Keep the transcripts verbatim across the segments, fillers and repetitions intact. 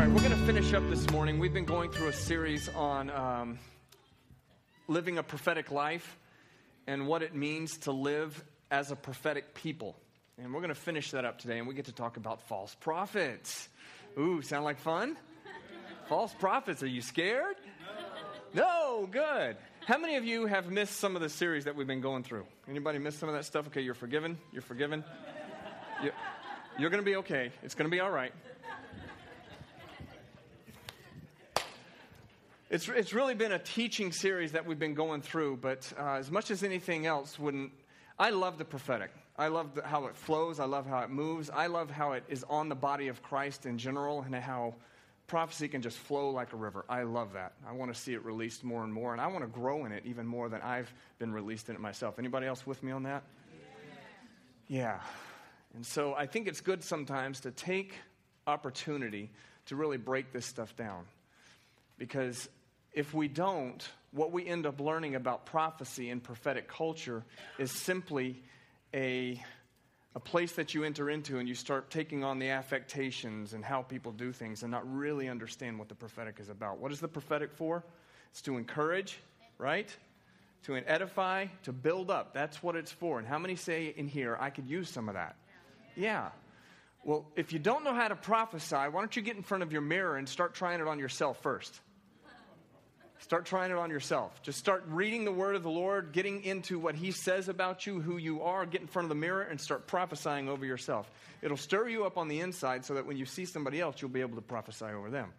All right, we're going to finish up this morning. We've been going through a series on um, living a prophetic life and what it means to live as a prophetic people. And we're going to finish that up today, and we get to talk about false prophets. Ooh, sound like fun? False prophets, are you scared? No. No, good. How many of you have missed some of the series that we've been going through? Anybody missed some of that stuff? Okay, you're forgiven. You're forgiven. You're, you're going to be okay. It's going to be all right. It's it's really been a teaching series that we've been going through, but uh, as much as anything else, wouldn't I love the prophetic. I love the, how it flows. I love how it moves. I love how it is on the body of Christ in general and how prophecy can just flow like a river. I love that. I want to see it released more and more, and I want to grow in it even more than I've been released in it myself. Anybody else with me on that? Yeah. And so I think it's good sometimes to take opportunity to really break this stuff down, because if we don't, what we end up learning about prophecy and prophetic culture is simply a, a place that you enter into and you start taking on the affectations and how people do things and not really understand what the prophetic is about. What is the prophetic for? It's to encourage, right? To edify, to build up. That's what it's for. And how many say in here, I could use some of that? Yeah. Well, if you don't know how to prophesy, why don't you get in front of your mirror and start trying it on yourself first? Start trying it on yourself. Just start reading the word of the Lord, getting into what he says about you, who you are, get in front of the mirror and start prophesying over yourself. It'll stir you up on the inside so that when you see somebody else, you'll be able to prophesy over them.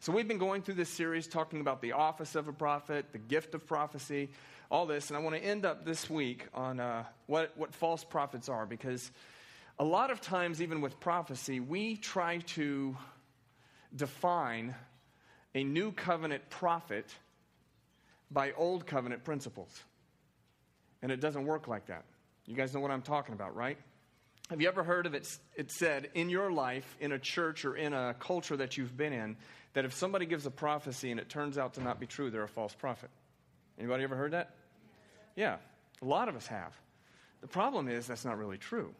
So we've been going through this series talking about the office of a prophet, the gift of prophecy, all this. And I want to end up this week on uh, what, what false prophets are, because a lot of times, even with prophecy, we try to define a new covenant prophet by old covenant principles. And it doesn't work like that. You guys know what I'm talking about, right? Have you ever heard of it, it said in your life, in a church or in a culture that you've been in, that if somebody gives a prophecy and it turns out to not be true, they're a false prophet? Anybody ever heard that? Yeah, a lot of us have. The problem is that's not really true.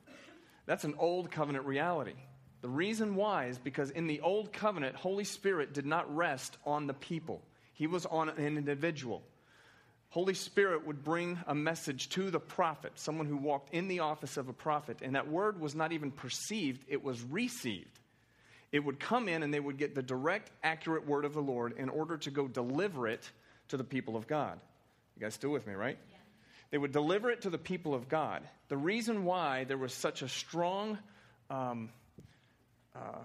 That's an old covenant reality. The reason why is because in the old covenant, Holy Spirit did not rest on the people. He was on an individual. Holy Spirit would bring a message to the prophet, someone who walked in the office of a prophet, and that word was not even perceived, it was received. It would come in and they would get the direct, accurate word of the Lord in order to go deliver it to the people of God. You guys still with me, right? Yeah. They would deliver it to the people of God. The reason why there was such a strong Um, Uh,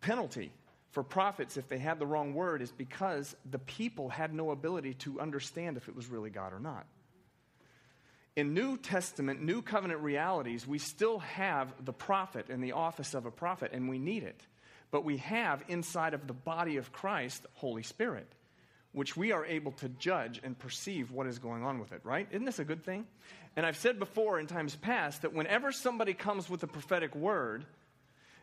penalty for prophets if they had the wrong word is because the people had no ability to understand if it was really God or not. In New Testament, New Covenant realities, we still have the prophet and the office of a prophet, and we need it. But we have inside of the body of Christ, Holy Spirit, which we are able to judge and perceive what is going on with it, right? Isn't this a good thing? And I've said before in times past that whenever somebody comes with a prophetic word,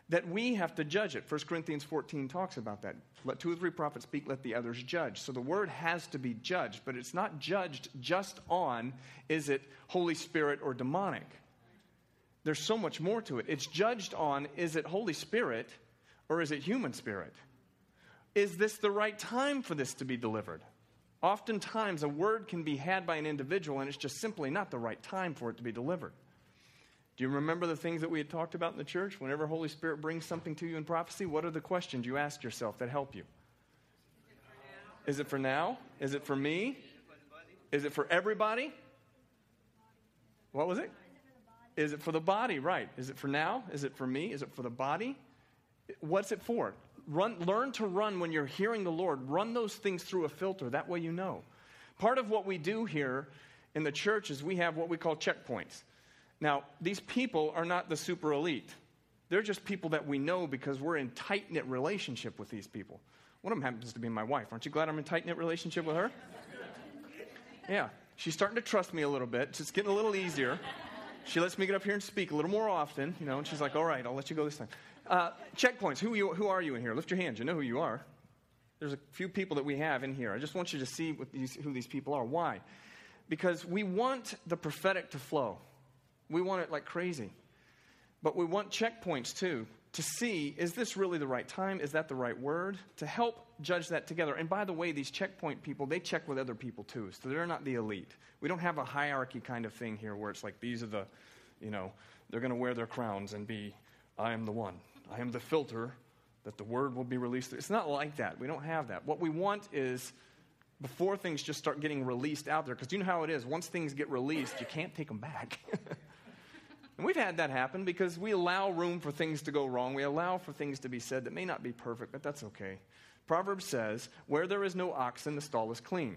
that we have to judge it. First Corinthians fourteen talks about that. Let two or three prophets speak, let the others judge. So the word has to be judged, but it's not judged just on, is it Holy Spirit or demonic? There's so much more to it. It's judged on, is it Holy Spirit or is it human spirit? Is this the right time for this to be delivered? Oftentimes a word can be had by an individual and it's just simply not the right time for it to be delivered. Do you remember the things that we had talked about in the church? Whenever Holy Spirit brings something to you in prophecy, what are the questions you ask yourself that help you? Is it for now? Is it for me? Is it for everybody? What was it? Is it for the body? Right. Is it for now? Is it for me? Is it for the body? What's it for? Run, learn to run when you're hearing the Lord. Run those things through a filter. That way you know. Part of what we do here in the church is we have what we call checkpoints. Now, these people are not the super elite. They're just people that we know because we're in tight-knit relationship with these people. One of them happens to be my wife. Aren't you glad I'm in tight-knit relationship with her? Yeah. She's starting to trust me a little bit. It's getting a little easier. She lets me get up here and speak a little more often, you know, and she's like, all right, I'll let you go this time. Uh, checkpoints. Who you, who are you in here? Lift your hand. You know who you are. There's a few people that we have in here. I just want you to see what these, who these people are. Why? Because we want the prophetic to flow. We want it like crazy. But we want checkpoints too, to see, is this really the right time? Is that the right word? To help judge that together. And by the way, these checkpoint people, they check with other people too. So they're not the elite. We don't have a hierarchy kind of thing here where it's like, these are the, you know, they're going to wear their crowns and be, I am the one. I am the filter that the word will be released through. It's not like that. We don't have that. What we want is before things just start getting released out there, because you know how it is. Once things get released, you can't take them back. And we've had that happen because we allow room for things to go wrong. We allow for things to be said that may not be perfect, but that's okay. Proverbs says, where there is no oxen, the stall is clean.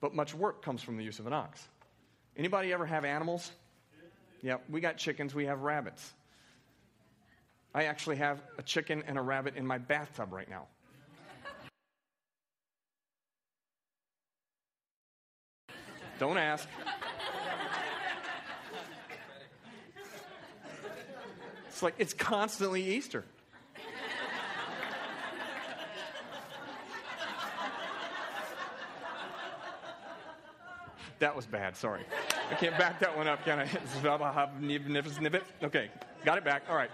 But much work comes from the use of an ox. Anybody ever have animals? Yeah, we got chickens. We have rabbits. I actually have a chicken and a rabbit in my bathtub right now. Don't ask. It's like it's constantly Easter. That was bad. Sorry. I can't back that one up, can I? Okay. Got it back. All right.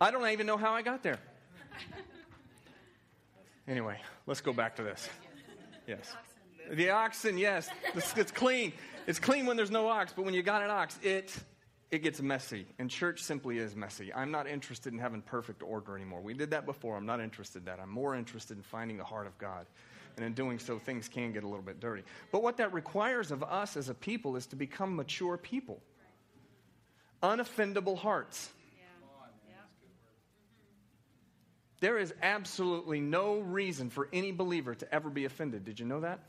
I don't even know how I got there. Anyway, let's go back to this. Yes. The oxen, yes. It's clean. It's clean when there's no ox, but when you got an ox, it it gets messy. And church simply is messy. I'm not interested in having perfect order anymore. We did that before. I'm not interested in that. I'm more interested in finding the heart of God. And in doing so, things can get a little bit dirty. But what that requires of us as a people is to become mature people. Unoffendable hearts. There is absolutely no reason for any believer to ever be offended. Did you know that?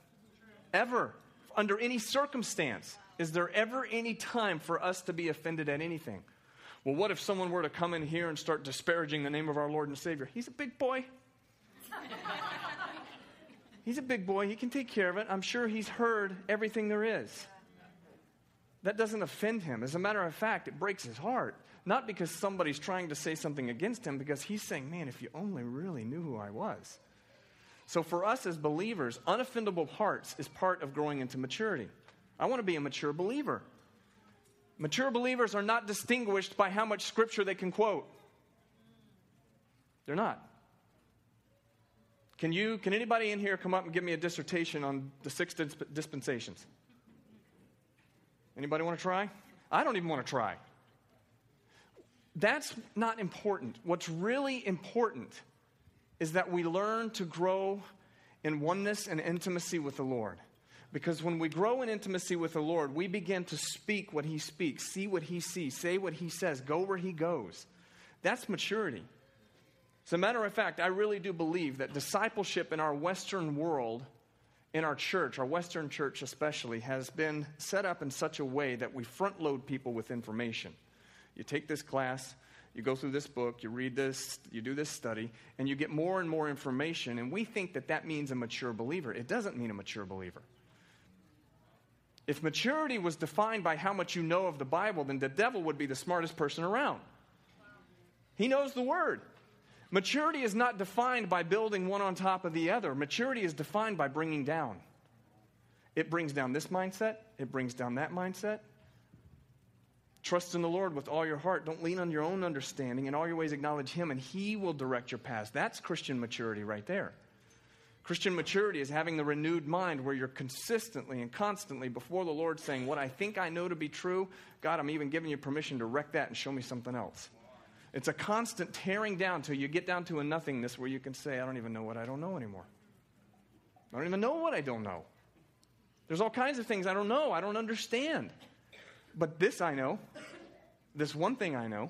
Ever. Under any circumstance. Is there ever any time for us to be offended at anything? Well, what if someone were to come in here and start disparaging the name of our Lord and Savior? He's a big boy. He's a big boy. He can take care of it. I'm sure he's heard everything there is. That doesn't offend him. As a matter of fact, it breaks his heart. Not because somebody's trying to say something against him, because he's saying, man, if you only really knew who I was. So for us as believers, unoffendable hearts is part of growing into maturity. I want to be a mature believer. Mature believers are not distinguished by how much scripture they can quote. They're not. Can you? Can anybody in here come up and give me a dissertation on the six disp- dispensations? Anybody want to try? I don't even want to try. That's not important. What's really important is that we learn to grow in oneness and intimacy with the Lord. Because when we grow in intimacy with the Lord, we begin to speak what He speaks, see what He sees, say what He says, go where He goes. That's maturity. As a matter of fact, I really do believe that discipleship in our Western world, in our church, our Western church especially, has been set up in such a way that we front load people with information. You take this class, you go through this book, you read this, you do this study, and you get more and more information, and we think that that means a mature believer. It doesn't mean a mature believer. If maturity was defined by how much you know of the Bible, then the devil would be the smartest person around. He knows the word. Maturity is not defined by building one on top of the other. Maturity is defined by bringing down. It brings down this mindset. It brings down that mindset. Trust in the Lord with all your heart. Don't lean on your own understanding. In all your ways acknowledge Him, and He will direct your paths. That's Christian maturity right there. Christian maturity is having the renewed mind where you're consistently and constantly before the Lord saying, what I think I know to be true, God, I'm even giving you permission to wreck that and show me something else. It's a constant tearing down till you get down to a nothingness where you can say, I don't even know what I don't know anymore. I don't even know what I don't know. There's all kinds of things I don't know. I don't understand. But this I know, this one thing I know.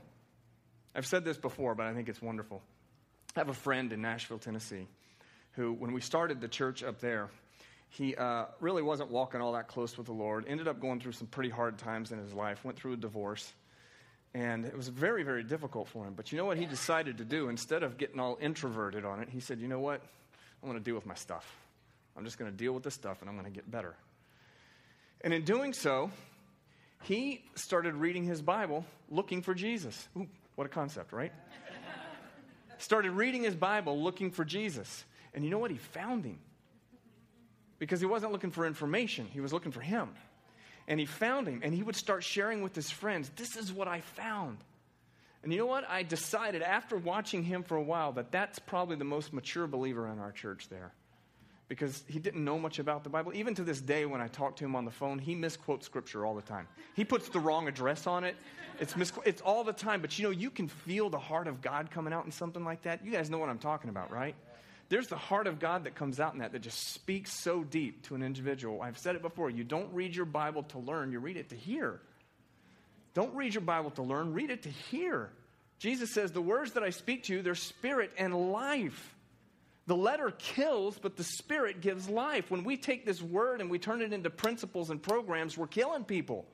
I've said this before, but I think it's wonderful. I have a friend in Nashville, Tennessee, who, when we started the church up there, he uh, really wasn't walking all that close with the Lord, ended up going through some pretty hard times in his life, went through a divorce, and it was very, very difficult for him. But you know what he decided to do? Instead of getting all introverted on it, he said, you know what? I'm going to deal with my stuff. I'm just going to deal with this stuff, and I'm going to get better. And in doing so, he started reading his Bible looking for Jesus. Ooh, what a concept, right? Started reading his Bible looking for Jesus. And you know what? He found Him. Because he wasn't looking for information. He was looking for Him. and he found him, and he would start sharing with his friends, this is what I found. And you know what? I decided after watching him for a while that that's probably the most mature believer in our church there, because he didn't know much about the Bible. Even to this day, when I talk to him on the phone, he misquotes Scripture all the time. He puts the wrong address on it. It's misqu- it's all the time. But, you know, you can feel the heart of God coming out in something like that. You guys know what I'm talking about, right? There's the heart of God that comes out in that that just speaks so deep to an individual. I've said it before. You don't read your Bible to learn. You read it to hear. Don't read your Bible to learn. Read it to hear. Jesus says, the words that I speak to you, they're spirit and life. The letter kills, but the Spirit gives life. When we take this word and we turn it into principles and programs, we're killing people.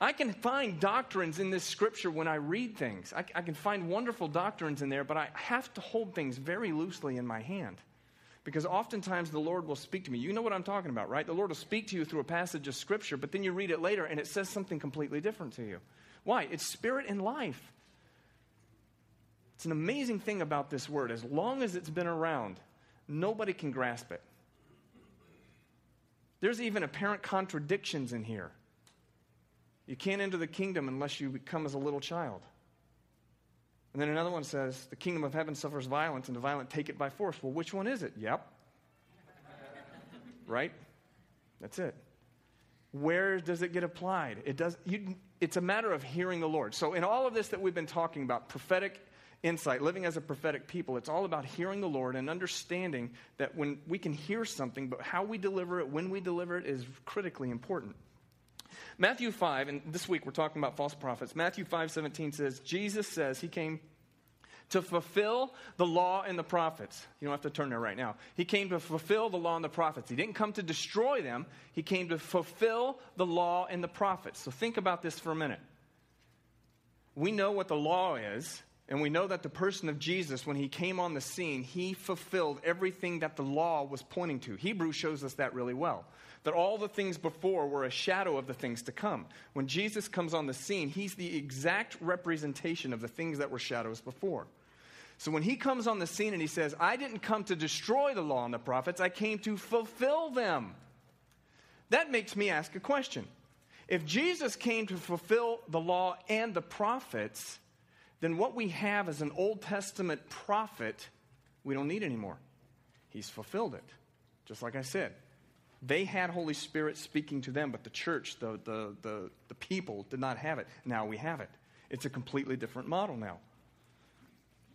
I can find doctrines in this Scripture when I read things. I, I can find wonderful doctrines in there, but I have to hold things very loosely in my hand, because oftentimes the Lord will speak to me. You know what I'm talking about, right? The Lord will speak to you through a passage of Scripture, but then you read it later and it says something completely different to you. Why? It's spirit and life. It's an amazing thing about this word. As long as it's been around, nobody can grasp it. There's even apparent contradictions in here. You can't enter the kingdom unless you become as a little child. And then another one says, the kingdom of heaven suffers violence, and the violent take it by force. Well, which one is it? Yep. Right? That's it. Where does it get applied? It does. You, it's a matter of hearing the Lord. So in all of this that we've been talking about, prophetic insight, living as a prophetic people, it's all about hearing the Lord and understanding that when we can hear something, but how we deliver it, when we deliver it, is critically important. Matthew five, and this week we're talking about false prophets. Matthew five seventeen says, Jesus says he came to fulfill the law and the prophets. You don't have to turn there right now. He came to fulfill the law and the prophets. He didn't come to destroy them. He came to fulfill the law and the prophets. So think about this for a minute. We know what the law is. And we know that the person of Jesus, when he came on the scene, he fulfilled everything that the law was pointing to. Hebrews shows us that really well, that all the things before were a shadow of the things to come. When Jesus comes on the scene, he's the exact representation of the things that were shadows before. So when he comes on the scene and he says, I didn't come to destroy the law and the prophets, I came to fulfill them. That makes me ask a question. If Jesus came to fulfill the law and the prophets, then what we have as an Old Testament prophet, we don't need anymore. He's fulfilled it, just like I said. They had Holy Spirit speaking to them, but the church, the, the, the, the people, did not have it. Now we have it. It's a completely different model now.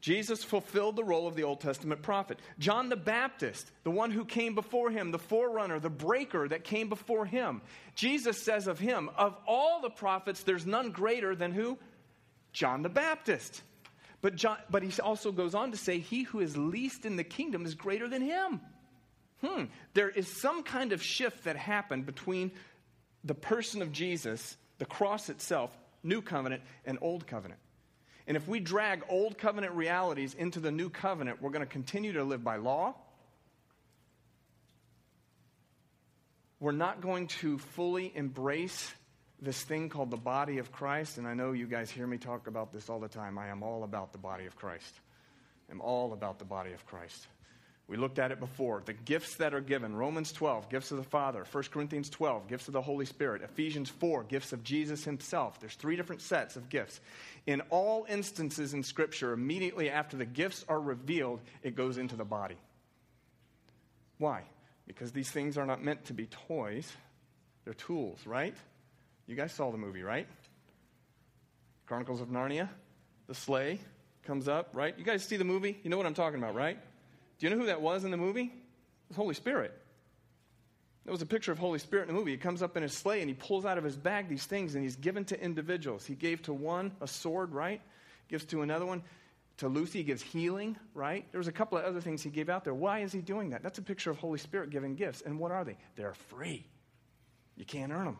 Jesus fulfilled the role of the Old Testament prophet. John the Baptist, the one who came before him, the forerunner, the breaker that came before him. Jesus says of him, of all the prophets, there's none greater than who? John the Baptist. But John, but he also goes on to say, he who is least in the kingdom is greater than him. Hmm. There is some kind of shift that happened between the person of Jesus, the cross itself, new covenant, and old covenant. And if we drag old covenant realities into the new covenant, we're going to continue to live by law. We're not going to fully embrace this thing called the body of Christ, and I know you guys hear me talk about this all the time. I am all about the body of Christ. I'm all about the body of Christ. We looked at it before. The gifts that are given, Romans twelve, gifts of the Father, First Corinthians twelve, gifts of the Holy Spirit, Ephesians four, gifts of Jesus himself. There's three different sets of gifts. In all instances in Scripture, immediately after the gifts are revealed, it goes into the body. Why? Because these things are not meant to be toys. They're tools, right? You guys saw the movie, right? Chronicles of Narnia. The sleigh comes up, right? You guys see the movie? You know what I'm talking about, right? Do you know who that was in the movie? It was Holy Spirit. There was a picture of Holy Spirit in the movie. He comes up in his sleigh and he pulls out of his bag these things and he's given to individuals. He gave to one a sword, right? Gives to another one. To Lucy, he gives healing, right? There was a couple of other things he gave out there. Why is he doing that? That's a picture of Holy Spirit giving gifts. And what are they? They're free. You can't earn them.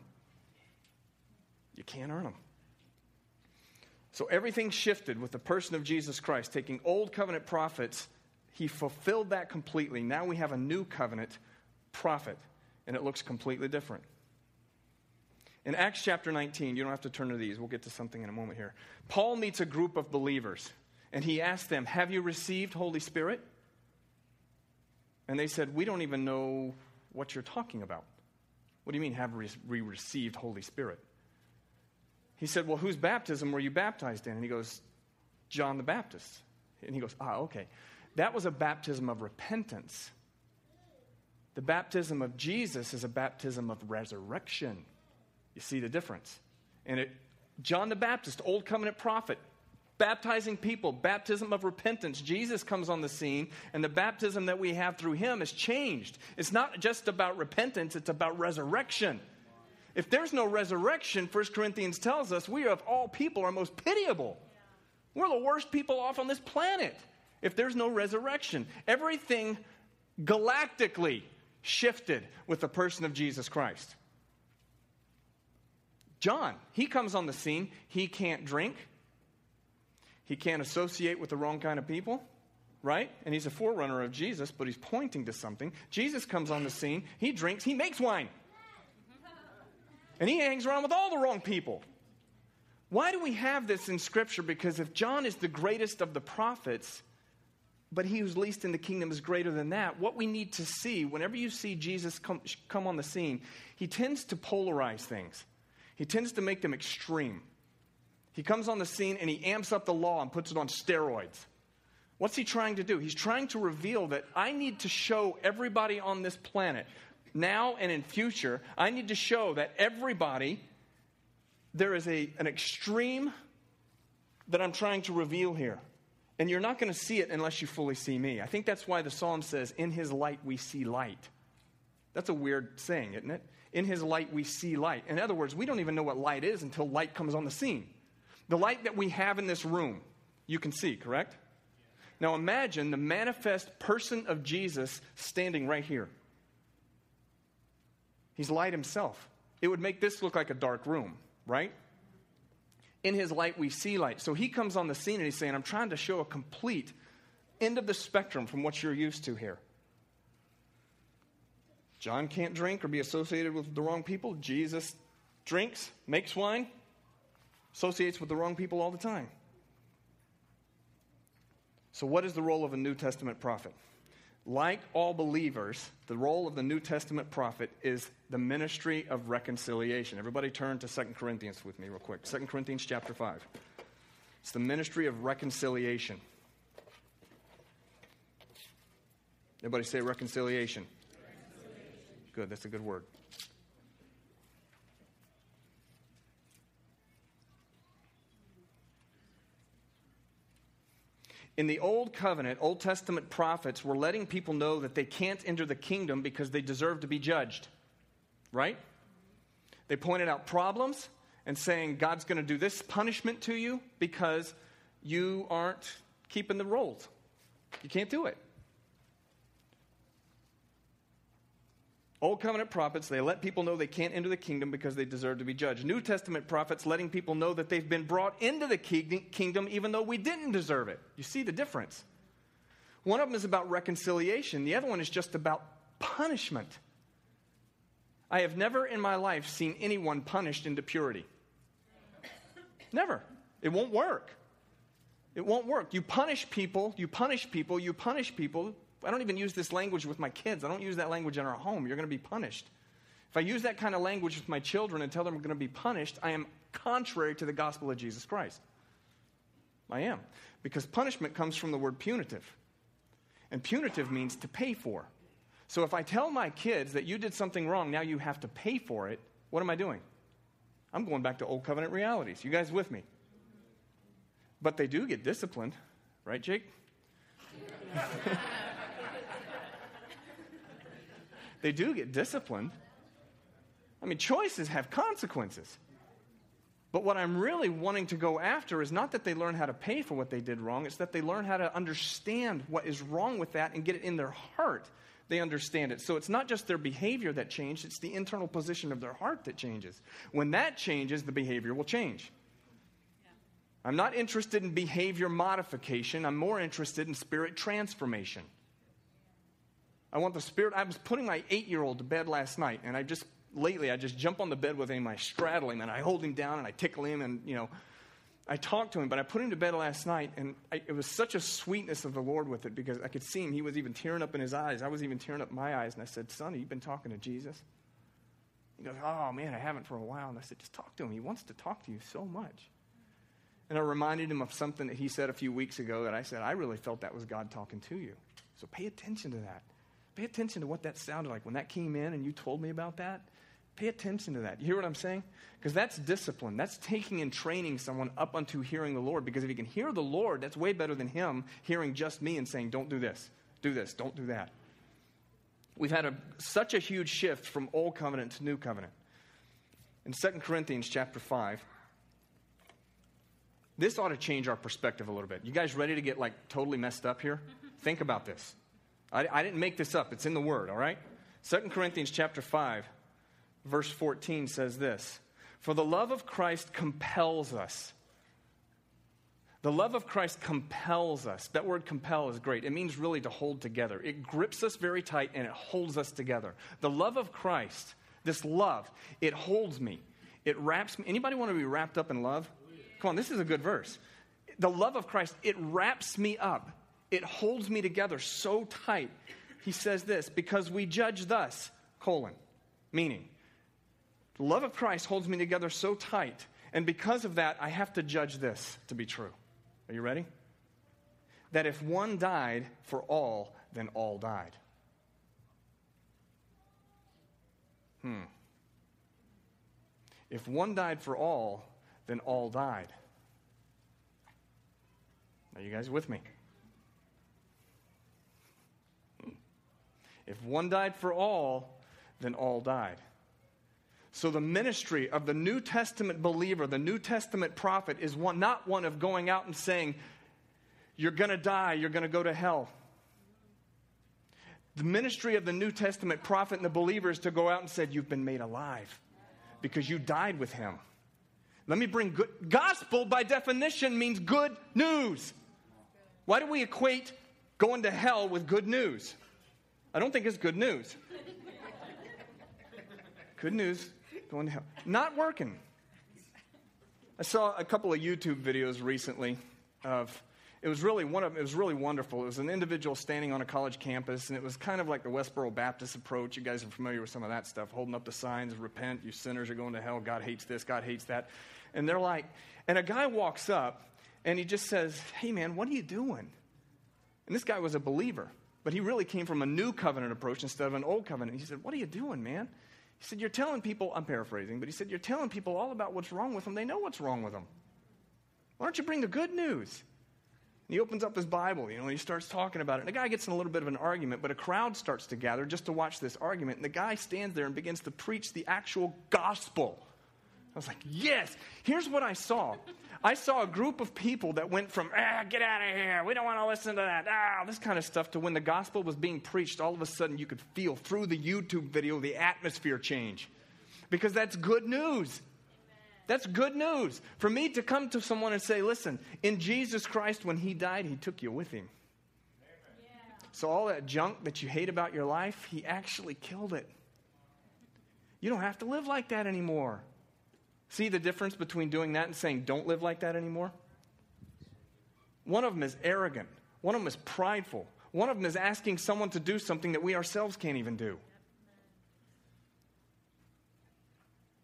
You can't earn them. So everything shifted with the person of Jesus Christ. Taking old covenant prophets, he fulfilled that completely. Now we have a new covenant prophet, and it looks completely different. In Acts chapter nineteen, you don't have to turn to these. We'll get to something in a moment here. Paul meets a group of believers, and he asks them, have you received Holy Spirit? And they said, we don't even know what you're talking about. What do you mean, have we received Holy Spirit? He said, well, whose baptism were you baptized in? And he goes, John the Baptist. And he goes, ah, okay. That was a baptism of repentance. The baptism of Jesus is a baptism of resurrection. You see the difference. And it, John the Baptist, Old Covenant prophet, baptizing people, baptism of repentance. Jesus comes on the scene, and the baptism that we have through him is changed. It's not just about repentance, it's about resurrection. If there's no resurrection, First Corinthians tells us we of all people are most pitiable. We're the worst people off on this planet. If there's no resurrection, everything galactically shifted with the person of Jesus Christ. John, he comes on the scene. He can't drink. He can't associate with the wrong kind of people, right? And he's a forerunner of Jesus, but he's pointing to something. Jesus comes on the scene. He drinks. He makes wine. And he hangs around with all the wrong people. Why do we have this in Scripture? Because if John is the greatest of the prophets, but he who's least in the kingdom is greater than that. What we need to see, whenever you see Jesus come, come on the scene, he tends to polarize things. He tends to make them extreme. He comes on the scene and he amps up the law and puts it on steroids. What's he trying to do? He's trying to reveal that I need to show everybody on this planet, now and in future, I need to show that everybody, there is a, an extreme that I'm trying to reveal here. And you're not going to see it unless you fully see me. I think that's why the psalm says, in his light we see light. That's a weird saying, isn't it? In his light we see light. In other words, we don't even know what light is until light comes on the scene. The light that we have in this room, you can see, correct? Now imagine the manifest person of Jesus standing right here. He's light himself. It would make this look like a dark room, right? In his light, we see light. So he comes on the scene and he's saying, I'm trying to show a complete end of the spectrum from what you're used to here. John can't drink or be associated with the wrong people. Jesus drinks, makes wine, associates with the wrong people all the time. So what is the role of a New Testament prophet? Like all believers, the role of the New Testament prophet is the ministry of reconciliation. Everybody turn to Second Corinthians with me real quick. Second Corinthians chapter five. It's the ministry of reconciliation. Everybody say reconciliation. Reconciliation. Good, that's a good word. In the Old Covenant, Old Testament prophets were letting people know that they can't enter the kingdom because they deserve to be judged, right? They pointed out problems and saying, God's going to do this punishment to you because you aren't keeping the rules. You can't do it. Old Covenant prophets, they let people know they can't enter the kingdom because they deserve to be judged. New Testament prophets letting people know that they've been brought into the kingdom even though we didn't deserve it. You see the difference. One of them is about reconciliation. The other one is just about punishment. I have never in my life seen anyone punished into purity. Never. It won't work. It won't work. You punish people, you punish people, you punish people. I don't even use this language with my kids. I don't use that language in our home. You're going to be punished. If I use that kind of language with my children and tell them I'm going to be punished, I am contrary to the gospel of Jesus Christ. I am. Because punishment comes from the word punitive. And punitive means to pay for. So if I tell my kids that you did something wrong, now you have to pay for it, what am I doing? I'm going back to Old Covenant realities. You guys with me? But they do get disciplined. Right, Jake? They do get disciplined. I mean, choices have consequences. But what I'm really wanting to go after is not that they learn how to pay for what they did wrong. It's that they learn how to understand what is wrong with that and get it in their heart. They understand it. So it's not just their behavior that changed. It's the internal position of their heart that changes. When that changes, the behavior will change. Yeah. I'm not interested in behavior modification. I'm more interested in spirit transformation. I want the spirit. I was putting my eight-year-old to bed last night, and I just, lately, I just jump on the bed with him, I straddle him, and I hold him down, and I tickle him, and, you know, I talk to him, but I put him to bed last night, and I, it was such a sweetness of the Lord with it, because I could see him. He was even tearing up in his eyes. I was even tearing up my eyes, and I said, son, have you been talking to Jesus? He goes, oh, man, I haven't for a while. And I said, just talk to him. He wants to talk to you so much. And I reminded him of something that he said a few weeks ago that I said, I really felt that was God talking to you. So pay attention to that. Pay attention to what that sounded like. When that came in and you told me about that, pay attention to that. You hear what I'm saying? Because that's discipline. That's taking and training someone up unto hearing the Lord. Because if you can hear the Lord, that's way better than him hearing just me and saying, don't do this, do this, don't do that. We've had a, such a huge shift from Old Covenant to New Covenant. In Second Corinthians chapter five, this ought to change our perspective a little bit. You guys ready to get like totally messed up here? Think about this. I, I didn't make this up. It's in the Word, all right? Second Corinthians chapter five, verse fourteen says this. For the love of Christ compels us. The love of Christ compels us. That word compel is great. It means really to hold together. It grips us very tight and it holds us together. The love of Christ, this love, it holds me. It wraps me. Anybody want to be wrapped up in love? Come on, this is a good verse. The love of Christ, it wraps me up. It holds me together so tight. He says this, because we judge thus, colon, meaning the love of Christ holds me together so tight. And because of that, I have to judge this to be true. Are you ready? That if one died for all, then all died. Hmm. If one died for all, then all died. Are you guys with me? Hmm. If one died for all, then all died. So the ministry of the New Testament believer, the New Testament prophet, is one, not one of going out and saying, you're going to die, you're going to go to hell. The ministry of the New Testament prophet and the believer is to go out and say, you've been made alive because you died with him. Let me bring good. Gospel, by definition, means good news. Why do we equate going to hell with good news? I don't think it's good news. Good news. Going to hell. Not working. I saw a couple of YouTube videos recently of, it was really one of, it was really wonderful. It was an individual standing on a college campus, and it was kind of like the Westboro Baptist approach. You guys are familiar with some of that stuff, holding up the signs, repent, you sinners are going to hell, God hates this, God hates that. And they're like, and a guy walks up, and he just says, hey man, what are you doing? And this guy was a believer, but he really came from a new covenant approach instead of an old covenant. He said, what are you doing, man? He said, you're telling people, I'm paraphrasing, but he said, you're telling people all about what's wrong with them. They know what's wrong with them. Why don't you bring the good news? And he opens up his Bible, you know, and he starts talking about it. And the guy gets in a little bit of an argument, but a crowd starts to gather just to watch this argument. And the guy stands there and begins to preach the actual gospel. I was like, yes. Here's what I saw. I saw a group of people that went from, ah, get out of here, we don't want to listen to that, ah, this kind of stuff, to when the gospel was being preached, all of a sudden you could feel through the YouTube video the atmosphere change. Because that's good news. That's good news. For me to come to someone and say, listen, in Jesus Christ, when he died, he took you with him. Yeah. So all that junk that you hate about your life, he actually killed it. You don't have to live like that anymore. See the difference between doing that and saying, don't live like that anymore? One of them is arrogant. One of them is prideful. One of them is asking someone to do something that we ourselves can't even do.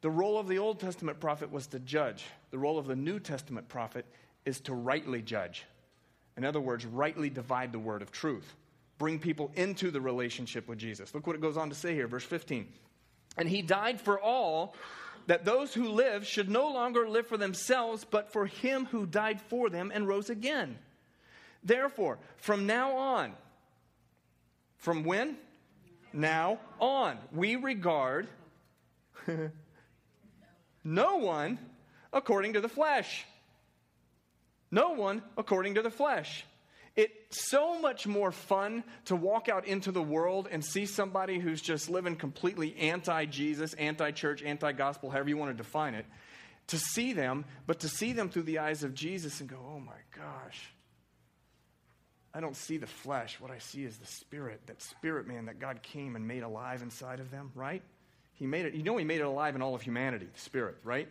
The role of the Old Testament prophet was to judge. The role of the New Testament prophet is to rightly judge. In other words, rightly divide the word of truth. Bring people into the relationship with Jesus. Look what it goes on to say here, verse fifteen. And he died for all, that those who live should no longer live for themselves, but for him who died for them and rose again. Therefore, from now on, from when? Now on, we regard no one according to the flesh. No one according to the flesh. It's so much more fun to walk out into the world and see somebody who's just living completely anti-Jesus, anti-church, anti-gospel, however you want to define it, to see them, but to see them through the eyes of Jesus and go, oh my gosh, I don't see the flesh. What I see is the spirit, that spirit man that God came and made alive inside of them, right? He made it, you know, he made it alive in all of humanity, the spirit, right?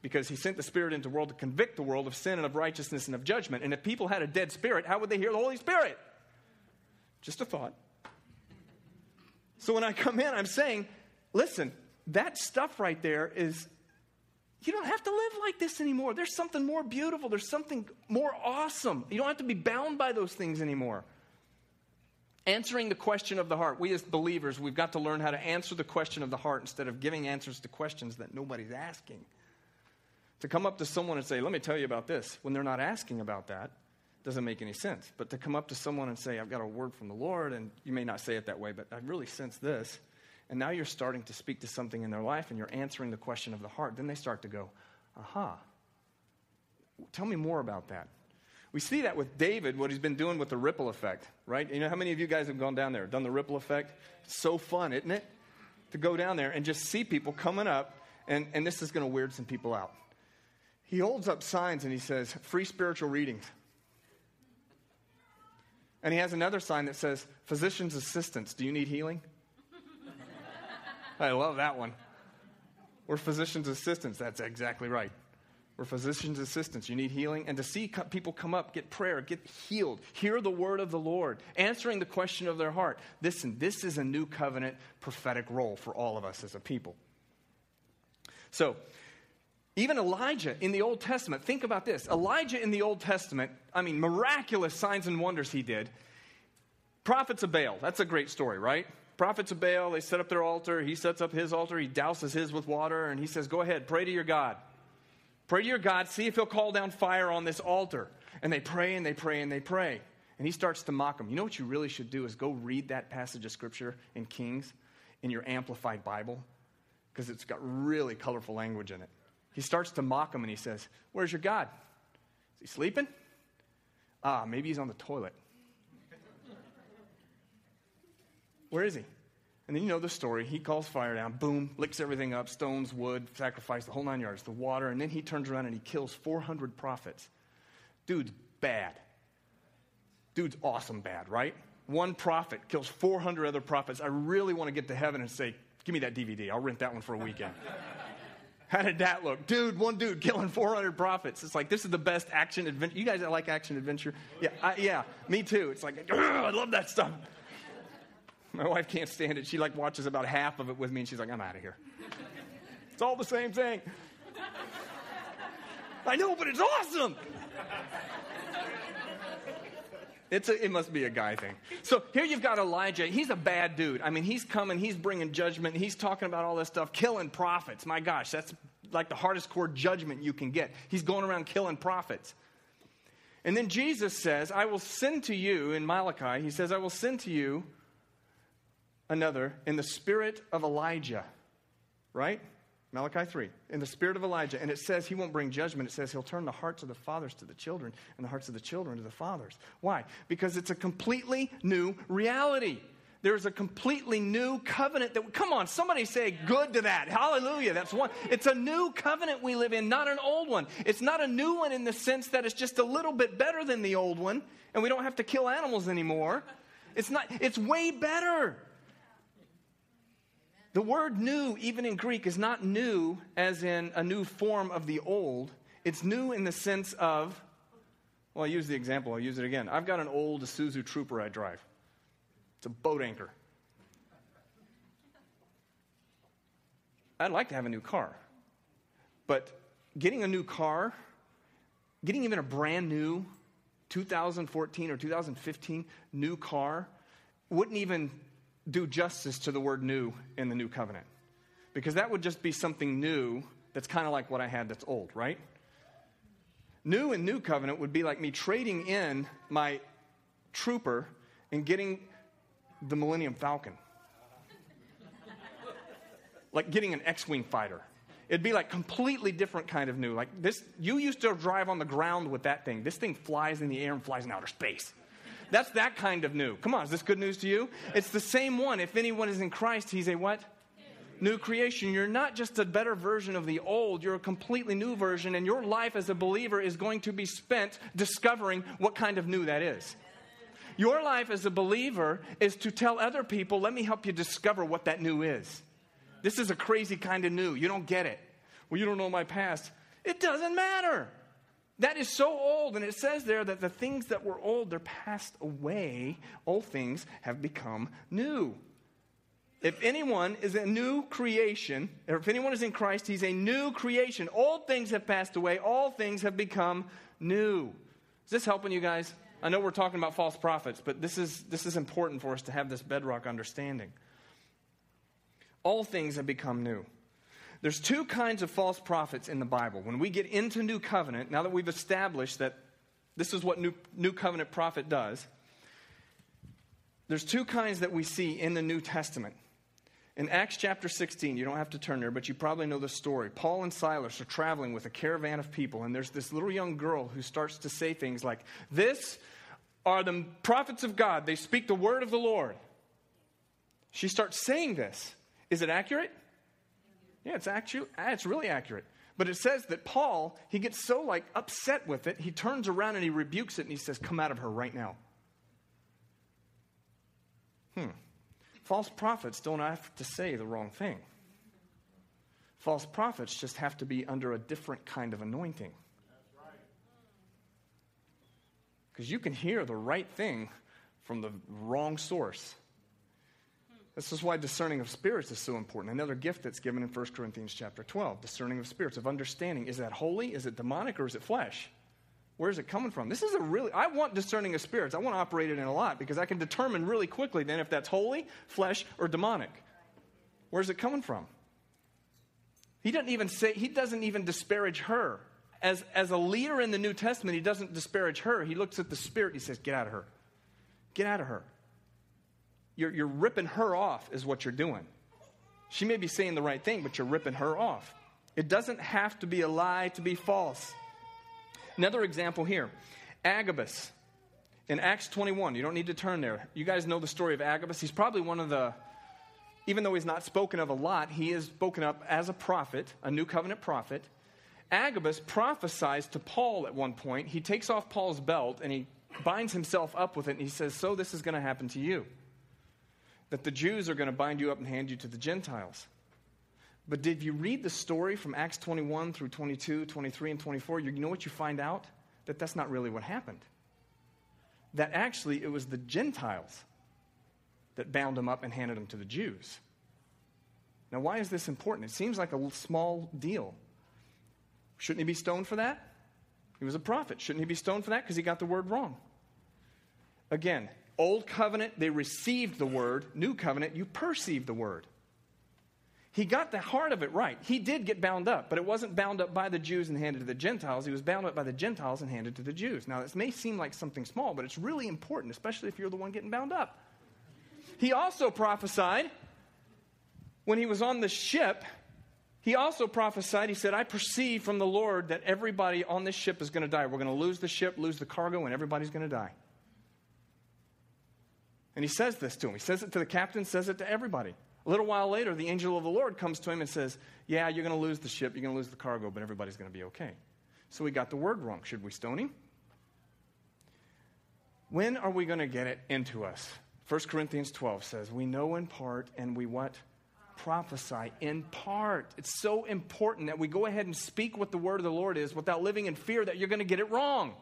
Because he sent the Spirit into the world to convict the world of sin and of righteousness and of judgment. And if people had a dead spirit, how would they hear the Holy Spirit? Just a thought. So when I come in, I'm saying, listen, that stuff right there is, you don't have to live like this anymore. There's something more beautiful. There's something more awesome. You don't have to be bound by those things anymore. Answering the question of the heart. We as believers, we've got to learn how to answer the question of the heart instead of giving answers to questions that nobody's asking. To come up to someone and say, let me tell you about this, when they're not asking about that, doesn't make any sense. But to come up to someone and say, I've got a word from the Lord, and you may not say it that way, but I really sense this. And now you're starting to speak to something in their life, and you're answering the question of the heart. Then they start to go, aha, tell me more about that. We see that with David, what he's been doing with the ripple effect, right? You know, how many of you guys have gone down there, done the ripple effect? It's so fun, isn't it? To go down there and just see people coming up, and, and this is going to weird some people out. He holds up signs, and he says, free spiritual readings. And he has another sign that says, physician's assistants, do you need healing? I love that one. We're physician's assistants. That's exactly right. We're physician's assistants. You need healing. And to see co- people come up, get prayer, get healed, hear the word of the Lord, answering the question of their heart. Listen, this is a new covenant prophetic role for all of us as a people. So, even Elijah in the Old Testament, think about this. Elijah in the Old Testament, I mean, miraculous signs and wonders he did. Prophets of Baal, that's a great story, right? Prophets of Baal, they set up their altar. He sets up his altar. He douses his with water, and he says, go ahead, pray to your God. Pray to your God. See if he'll call down fire on this altar. And they pray, and they pray, and they pray. And he starts to mock them. You know what you really should do is go read that passage of Scripture in Kings in your Amplified Bible, because it's got really colorful language in it. He starts to mock them, and he says, where's your God? Is he sleeping? Ah, maybe he's on the toilet. Where is he? And then you know the story. He calls fire down, boom, licks everything up, stones, wood, sacrifice, the whole nine yards, the water. And then he turns around and he kills four hundred prophets. Dude's bad. Dude's awesome bad, right? One prophet kills four hundred other prophets. I really want to get to heaven and say, give me that D V D. I'll rent that one for a weekend. How did that look? Dude, one dude killing four hundred prophets. It's like, this is the best action adventure. You guys that like action adventure? Yeah, I, yeah, me too. It's like, I love that stuff. My wife can't stand it. She like watches about half of it with me, and she's like, I'm out of here. It's all the same thing. I know, but it's awesome. It's a, it must be a guy thing. So here you've got Elijah. He's a bad dude. I mean, he's coming. He's bringing judgment. He's talking about all this stuff, killing prophets. My gosh, that's like the hardest core judgment you can get. He's going around killing prophets. And then Jesus says, I will send to you, in Malachi, he says, I will send to you another, in the spirit of Elijah, right? Malachi three, in the spirit of Elijah. And it says he won't bring judgment. It says he'll turn the hearts of the fathers to the children and the hearts of the children to the fathers. Why? Because it's a completely new reality. There's a completely new covenant that, come on, somebody say good to that. Hallelujah. That's one. It's a new covenant we live in, not an old one. It's not a new one in the sense that it's just a little bit better than the old one, and we don't have to kill animals anymore. It's not, it's way better. The word new, even in Greek, is not new as in a new form of the old. It's new in the sense of, well, I use the example. I'll use it again. I've got an old Isuzu Trooper I drive. It's a boat anchor. I'd like to have a new car. But getting a new car, getting even a brand new two thousand fourteen or two thousand fifteen new car wouldn't even do justice to the word new in the new covenant, because that would just be something new that's kind of like what I had that's old, right? New in new covenant would be like me trading in my Trooper and getting the Millennium Falcon. Like getting an X-Wing fighter. It'd be like completely different kind of new. Like this, you used to drive on the ground with that thing. This thing flies in the air and flies in outer space. That's that kind of new. Come on, is this good news to you? It's the same one. If anyone is in Christ, he's a what? New creation. You're not just a better version of the old. You're a completely new version, and your life as a believer is going to be spent discovering what kind of new that is. Your life as a believer is to tell other people, let me help you discover what that new is. This is a crazy kind of new. You don't get it. Well, you don't know my past. It doesn't matter. That is so old, and it says there that the things that were old, they're passed away. Old things have become new. If anyone is a new creation, or if anyone is in Christ, he's a new creation. Old things have passed away. All things have become new. Is this helping you guys? I know we're talking about false prophets, but this is this is important for us to have this bedrock understanding. All things have become new. There's two kinds of false prophets in the Bible. When we get into New Covenant, now that we've established that this is what New, New Covenant prophet does, there's two kinds that we see in the New Testament. In Acts chapter sixteen, you don't have to turn there, but you probably know the story. Paul and Silas are traveling with a caravan of people, and there's this little young girl who starts to say things like, "This are the prophets of God. They speak the word of the Lord." She starts saying this. Is it accurate? Yeah, it's actually, it's really accurate. But it says that Paul, he gets so like upset with it, he turns around and he rebukes it and he says, "Come out of her right now." Hmm. False prophets don't have to say the wrong thing. False prophets just have to be under a different kind of anointing. That's right. Because you can hear the right thing from the wrong source. This is why discerning of spirits is so important. Another gift that's given in First Corinthians chapter twelve, discerning of spirits, of understanding. Is that holy? Is it demonic? Or is it flesh? Where is it coming from? This is a really, I want discerning of spirits. I want to operate it in a lot because I can determine really quickly then if that's holy, flesh, or demonic. Where's it coming from? He doesn't even say, he doesn't even disparage her. As, as a leader in the New Testament, he doesn't disparage her. He looks at the spirit and he says, "Get out of her. Get out of her. You're, you're ripping her off is what you're doing. She may be saying the right thing, but you're ripping her off." It doesn't have to be a lie to be false. Another example here, Agabus in Acts twenty-one. You don't need to turn there. You guys know the story of Agabus. He's probably one of the, even though he's not spoken of a lot, he is spoken up as a prophet, a New Covenant prophet. Agabus prophesies to Paul at one point. He takes off Paul's belt and he binds himself up with it and he says, "So this is going to happen to you. That the Jews are going to bind you up and hand you to the Gentiles." But did you read the story from Acts twenty-one through twenty-two, twenty-three, and twenty-four? You know what you find out? That that's not really what happened. That actually it was the Gentiles that bound them up and handed them to the Jews. Now, why is this important? It seems like a small deal. Shouldn't he be stoned for that? He was a prophet. Shouldn't he be stoned for that? Because he got the word wrong. Again, Old Covenant, they received the word. New Covenant, you perceive the word. He got the heart of it right. He did get bound up, but it wasn't bound up by the Jews and handed to the Gentiles. He was bound up by the Gentiles and handed to the Jews. Now, this may seem like something small, but it's really important, especially if you're the one getting bound up. He also prophesied when he was on the ship. He also prophesied, he said, "I perceive from the Lord that everybody on this ship is going to die. We're going to lose the ship, lose the cargo, and everybody's going to die." And he says this to him. He says it to the captain, says it to everybody. A little while later, the angel of the Lord comes to him and says, "Yeah, you're going to lose the ship, you're going to lose the cargo, but everybody's going to be okay." So we got the word wrong. Should we stone him? When are we going to get it into us? First Corinthians twelve says, "We know in part and we what? Prophesy in part." It's so important that we go ahead and speak what the word of the Lord is without living in fear that you're going to get it wrong.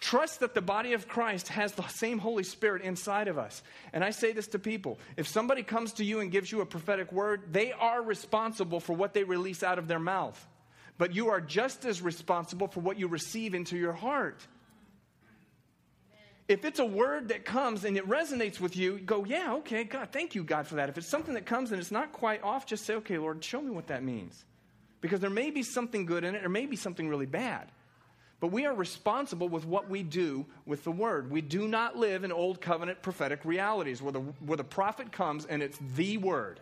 Trust that the body of Christ has the same Holy Spirit inside of us. And I say this to people. If somebody comes to you and gives you a prophetic word, they are responsible for what they release out of their mouth. But you are just as responsible for what you receive into your heart. If it's a word that comes and it resonates with you, go, "Yeah, okay, God, thank you, God, for that." If it's something that comes and it's not quite off, just say, "Okay, Lord, show me what that means." Because there may be something good in it, or maybe something really bad. But we are responsible with what we do with the word. We do not live in old covenant prophetic realities where the, where the prophet comes and it's the word.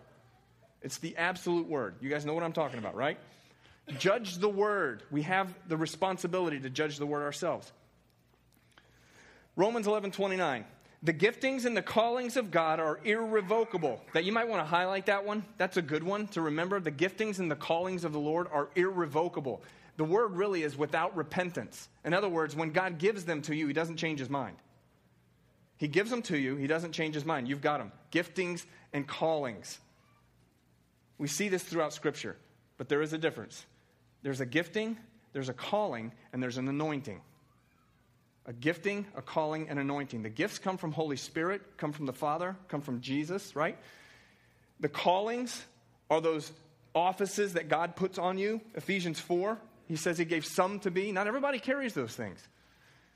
It's the absolute word. You guys know what I'm talking about, right? Judge the word. We have the responsibility to judge the word ourselves. Romans eleven twenty-nine. The giftings and the callings of God are irrevocable. That you might want to highlight that one. That's a good one to remember. The giftings and the callings of the Lord are irrevocable. The word really is without repentance. In other words, when God gives them to you, he doesn't change his mind. He gives them to you. He doesn't change his mind. You've got them. Giftings and callings. We see this throughout Scripture, but there is a difference. There's a gifting, there's a calling, and there's an anointing. A gifting, a calling, and anointing. The gifts come from Holy Spirit, come from the Father, come from Jesus, right? The callings are those offices that God puts on you. Ephesians four, he says he gave some to be. Not everybody carries those things.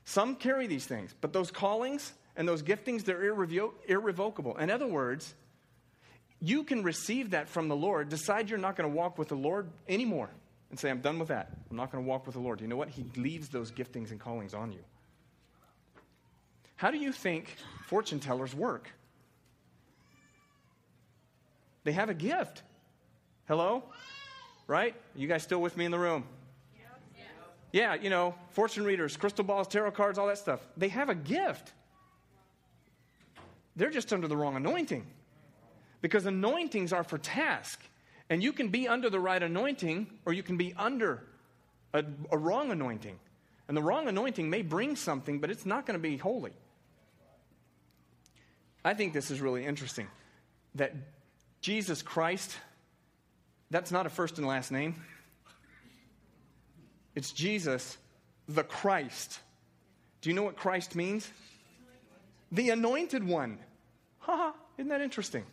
Some carry these things, but those callings and those giftings, they're irrevo- irrevocable. In other words, you can receive that from the Lord, decide you're not going to walk with the Lord anymore, and say, I'm done with that. I'm not going to walk with the Lord. You know what? He leaves those giftings and callings on you. How do you think fortune tellers work? They have a gift. Hello? Right? Are you guys still with me in the room? Yeah. Yeah, you know, fortune readers, crystal balls, tarot cards, all that stuff. They have a gift. They're just under the wrong anointing. Because anointings are for task. And you can be under the right anointing, or you can be under a, a wrong anointing. And the wrong anointing may bring something, but it's not going to be holy. I think this is really interesting. That Jesus Christ, that's not a first and last name. It's Jesus, the Christ. Do you know what Christ means? The anointed one. Ha ha, isn't that interesting?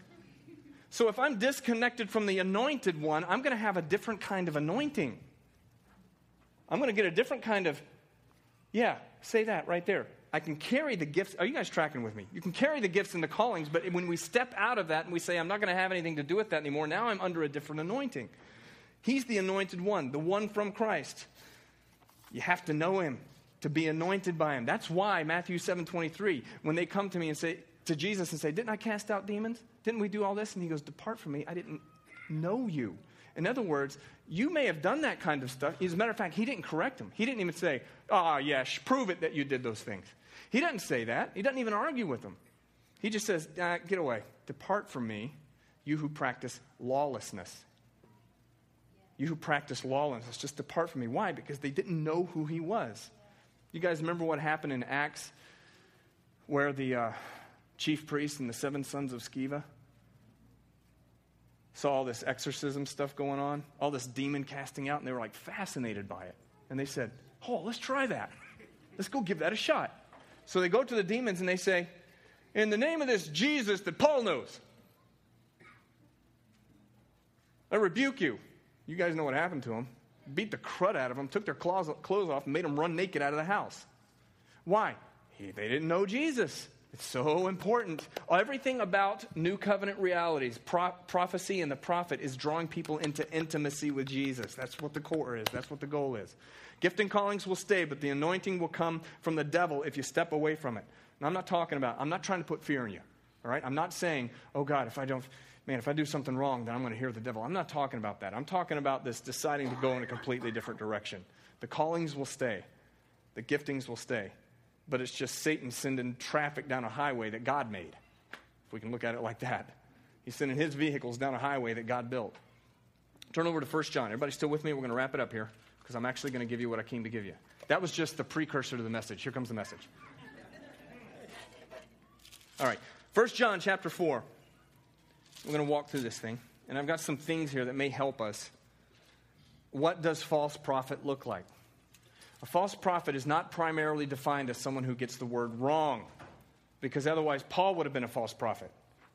So if I'm disconnected from the anointed one, I'm going to have a different kind of anointing. I'm going to get a different kind of, yeah, say that right there. I can carry the gifts. Are you guys tracking with me? You can carry the gifts and the callings, but when we step out of that and we say, I'm not going to have anything to do with that anymore, now I'm under a different anointing. He's the anointed one, the one from Christ. You have to know him to be anointed by him. That's why Matthew seven twenty-three, when they come to me and say, to Jesus and say, didn't I cast out demons? Didn't we do all this? And he goes, depart from me. I didn't know you. In other words, you may have done that kind of stuff. As a matter of fact, he didn't correct him. He didn't even say, ah, oh, yes, prove it that you did those things. He doesn't say that. He doesn't even argue with them. He just says, ah, get away. Depart from me, you who practice lawlessness. You who practice lawlessness, just depart from me. Why? Because they didn't know who he was. You guys remember what happened in Acts where the uh, chief priest and the seven sons of Sceva saw all this exorcism stuff going on, all this demon casting out, and they were like fascinated by it. And they said, oh, let's try that. Let's go give that a shot. So they go to the demons and they say, in the name of this Jesus that Paul knows, I rebuke you. You guys know what happened to them. Beat the crud out of them, took their clothes off, and made them run naked out of the house. Why? He, they didn't know Jesus. It's so important. Everything about New Covenant realities, pro- prophecy and the prophet is drawing people into intimacy with Jesus. That's what the core is. That's what the goal is. Gift and callings will stay, but the anointing will come from the devil if you step away from it. And I'm not talking about, I'm not trying to put fear in you. All right? I'm not saying, oh God, if I don't, man, if I do something wrong, then I'm going to hear the devil. I'm not talking about that. I'm talking about this deciding to go in a completely different direction. The callings will stay. The giftings will stay. But it's just Satan sending traffic down a highway that God made, if we can look at it like that. He's sending his vehicles down a highway that God built. Turn over to First John. Everybody still with me? We're going to wrap it up here because I'm actually going to give you what I came to give you. That was just the precursor to the message. Here comes the message. All right, First John chapter four. We're going to walk through this thing. And I've got some things here that may help us. What does false prophet look like? A false prophet is not primarily defined as someone who gets the word wrong, because otherwise Paul would have been a false prophet.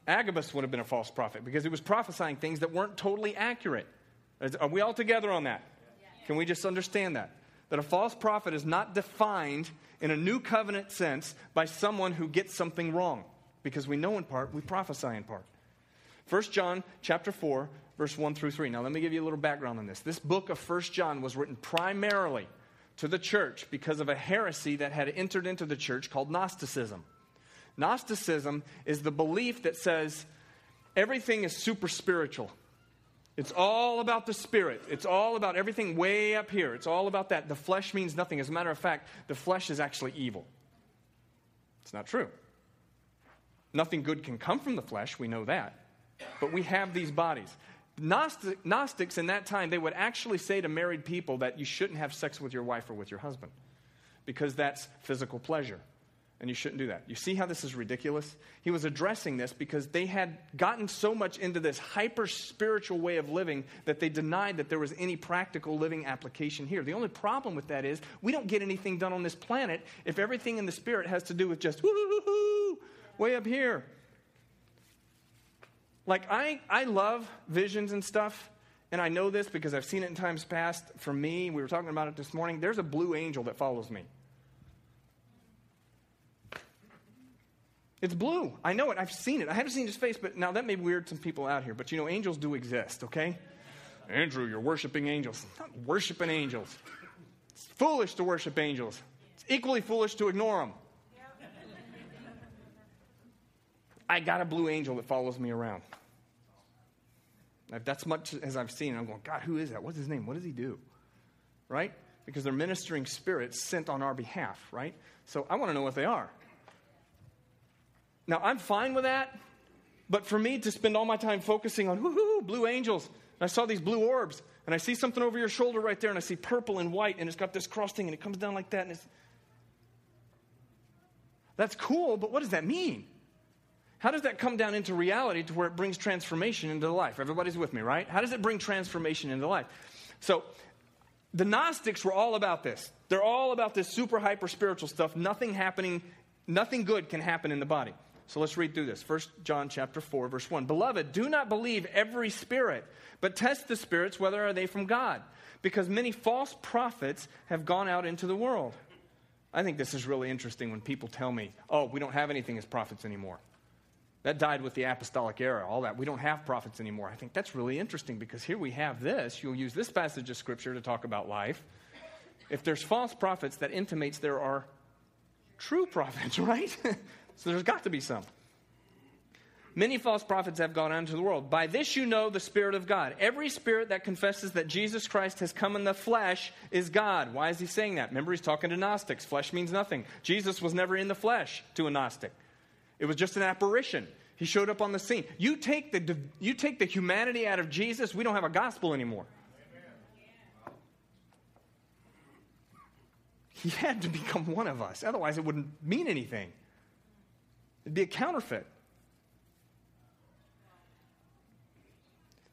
Agabus would have been a false prophet because he was prophesying things that weren't totally accurate. Are we all together on that? Yeah. Can we just understand that? That a false prophet is not defined in a new covenant sense by someone who gets something wrong, because we know in part, we prophesy in part. First John chapter four, verse one through three. Now let me give you a little background on this. This book of First John was written primarily to the church because of a heresy that had entered into the church called Gnosticism. Gnosticism is the belief that says everything is super spiritual. It's all about the spirit. It's all about everything way up here. It's all about that. The flesh means nothing. As a matter of fact, the flesh is actually evil. It's not true. Nothing good can come from the flesh. We know that. But we have these bodies. Gnostic, Gnostics in that time, they would actually say to married people that you shouldn't have sex with your wife or with your husband because that's physical pleasure, and you shouldn't do that. You see how this is ridiculous? He was addressing this because they had gotten so much into this hyper-spiritual way of living that they denied that there was any practical living application here. The only problem with that is we don't get anything done on this planet if everything in the spirit has to do with just woo-hoo-hoo-hoo way up here. Like, I, I love visions and stuff, and I know this because I've seen it in times past. For me, we were talking about it this morning. There's a blue angel that follows me. It's blue. I know it. I've seen it. I haven't seen his face, but now that may weird some people out here. But, you know, angels do exist, okay? Andrew, you're worshiping angels. I'm not worshiping angels. It's foolish to worship angels. It's equally foolish to ignore them. I got a blue angel that follows me around. That's much as I've seen. I'm going, God, who is that? What's his name? What does he do? Right? Because they're ministering spirits sent on our behalf, right? So I want to know what they are. Now, I'm fine with that, but for me to spend all my time focusing on, whoo-hoo, blue angels, and I saw these blue orbs, and I see something over your shoulder right there, and I see purple and white, and it's got this cross thing, and it comes down like that, and it's... That's cool, but what does that mean? How does that come down into reality to where it brings transformation into life? Everybody's with me, right? How does it bring transformation into life? So the Gnostics were all about this. They're all about this super hyper spiritual stuff. Nothing happening, nothing good can happen in the body. So let's read through this. First John chapter four, verse one. Beloved, do not believe every spirit, but test the spirits whether are they from God, because many false prophets have gone out into the world. I think this is really interesting when people tell me, oh, we don't have anything as prophets anymore. That died with the apostolic era, all that. We don't have prophets anymore. I think that's really interesting because here we have this. You'll use this passage of Scripture to talk about life. If there's false prophets, that intimates there are true prophets, right? So there's got to be some. Many false prophets have gone out into the world. By this you know the Spirit of God. Every spirit that confesses that Jesus Christ has come in the flesh is God. Why is he saying that? Remember, he's talking to Gnostics. Flesh means nothing. Jesus was never in the flesh to a Gnostic. It was just an apparition. He showed up on the scene. You take the you take the humanity out of Jesus, we don't have a gospel anymore. Amen. He had to become one of us. Otherwise, it wouldn't mean anything. It'd be a counterfeit.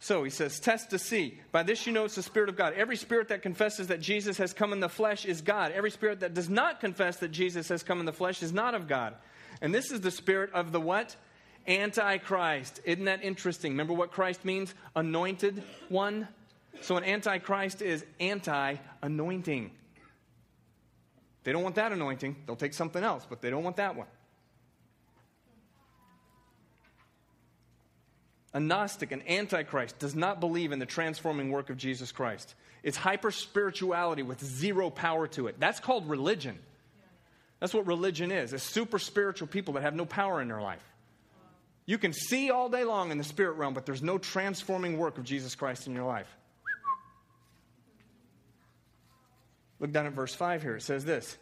So he says, test to see. By this you know it's the Spirit of God. Every spirit that confesses that Jesus has come in the flesh is God. Every spirit that does not confess that Jesus has come in the flesh is not of God. And this is the spirit of the what? Antichrist. Isn't that interesting? Remember what Christ means? Anointed one. So an antichrist is anti-anointing. They don't want that anointing. They'll take something else, but they don't want that one. A Gnostic, an antichrist, does not believe in the transforming work of Jesus Christ. It's hyper-spirituality with zero power to it. That's called religion. That's what religion is. It's super spiritual people that have no power in their life. You can see all day long in the spirit realm, but there's no transforming work of Jesus Christ in your life. Look down at verse five here. It says this.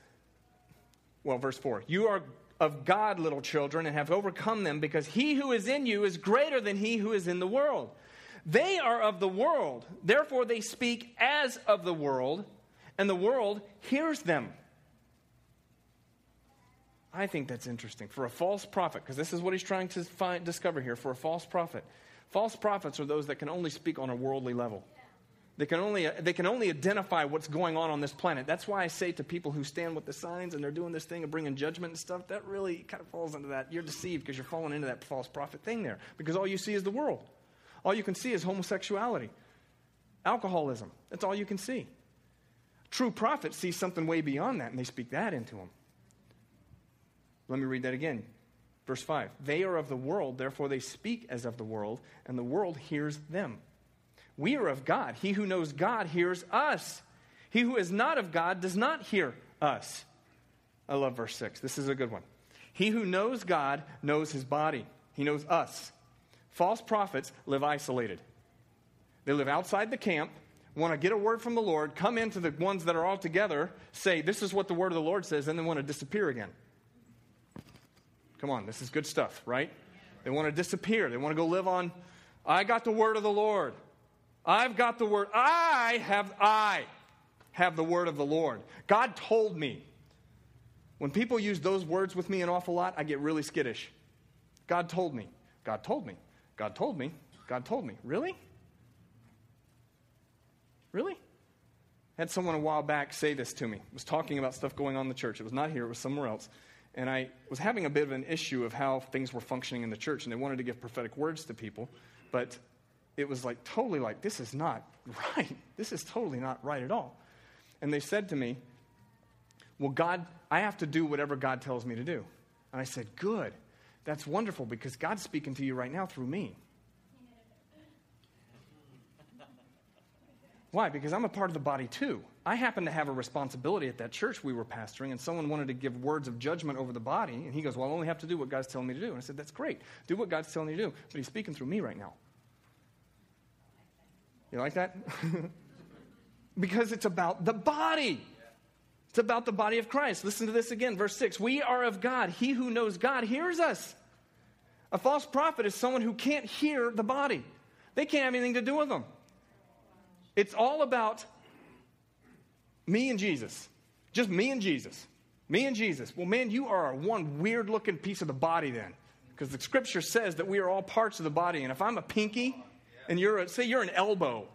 Well, verse four. You are of God, little children, and have overcome them, because he who is in you is greater than he who is in the world. They are of the world. Therefore, they speak as of the world, and the world hears them. I think that's interesting. For a false prophet, because this is what he's trying to find, discover here, for a false prophet. False prophets are those that can only speak on a worldly level. They can only they can only identify what's going on on this planet. That's why I say to people who stand with the signs and they're doing this thing of bringing judgment and stuff, that really kind of falls into that. You're deceived because you're falling into that false prophet thing there, because all you see is the world. All you can see is homosexuality, alcoholism. That's all you can see. True prophets see something way beyond that, and they speak that into them. Let me read that again. Verse five. They are of the world, therefore they speak as of the world, and the world hears them. We are of God. He who knows God hears us. He who is not of God does not hear us. I love verse six. This is a good one. He who knows God knows his body. He knows us. False prophets live isolated. They live outside the camp, want to get a word from the Lord, come into the ones that are all together, say, this is what the word of the Lord says, and then want to disappear again. Come on, this is good stuff, right? They want to disappear. They want to go live on, I got the word of the Lord. I've got the word. I have, I have the word of the Lord. God told me. When people use those words with me an awful lot, I get really skittish. God told me. God told me. God told me. God told me. Really? Really? I had someone a while back say this to me. I was talking about stuff going on in the church. It was not here. It was somewhere else. and I was having a bit of an issue of how things were functioning in the church, and they wanted to give prophetic words to people, but it was like totally like, this is not right. This is totally not right at all. And they said to me, well, God, I have to do whatever God tells me to do. And I said, good. That's wonderful, because God's speaking to you right now through me. Why? Because I'm a part of the body too. I happen to have a responsibility at that church we were pastoring, and someone wanted to give words of judgment over the body, and he goes, well, I only have to do what God's telling me to do. And I said, that's great. Do what God's telling you to do, but he's speaking through me right now. You like that? Because it's about the body. It's about the body of Christ. Listen to this again, verse six. We are of God. He who knows God hears us. A false prophet is someone who can't hear the body. They can't have anything to do with them. It's all about me and Jesus. Just me and Jesus. Me and Jesus. Well, man, you are one weird-looking piece of the body then. Because the scripture says that we are all parts of the body. And if I'm a pinky, and you're a, say you're an elbow,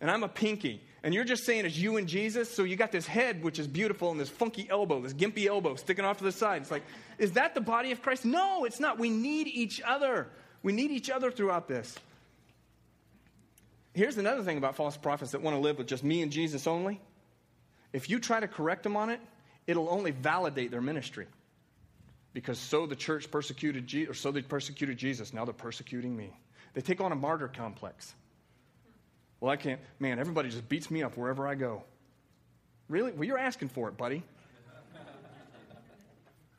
and I'm a pinky, and you're just saying it's you and Jesus, so you got this head, which is beautiful, and this funky elbow, this gimpy elbow sticking off to the side. It's like, is that the body of Christ? No, it's not. We need each other. We need each other throughout this. Here's another thing about false prophets that want to live with just me and Jesus only. If you try to correct them on it, it'll only validate their ministry. Because so the church persecuted Jesus, or so they persecuted Jesus, now they're persecuting me. They take on a martyr complex. Well, I can't. Man, everybody just beats me up wherever I go. Really? Well, you're asking for it, buddy.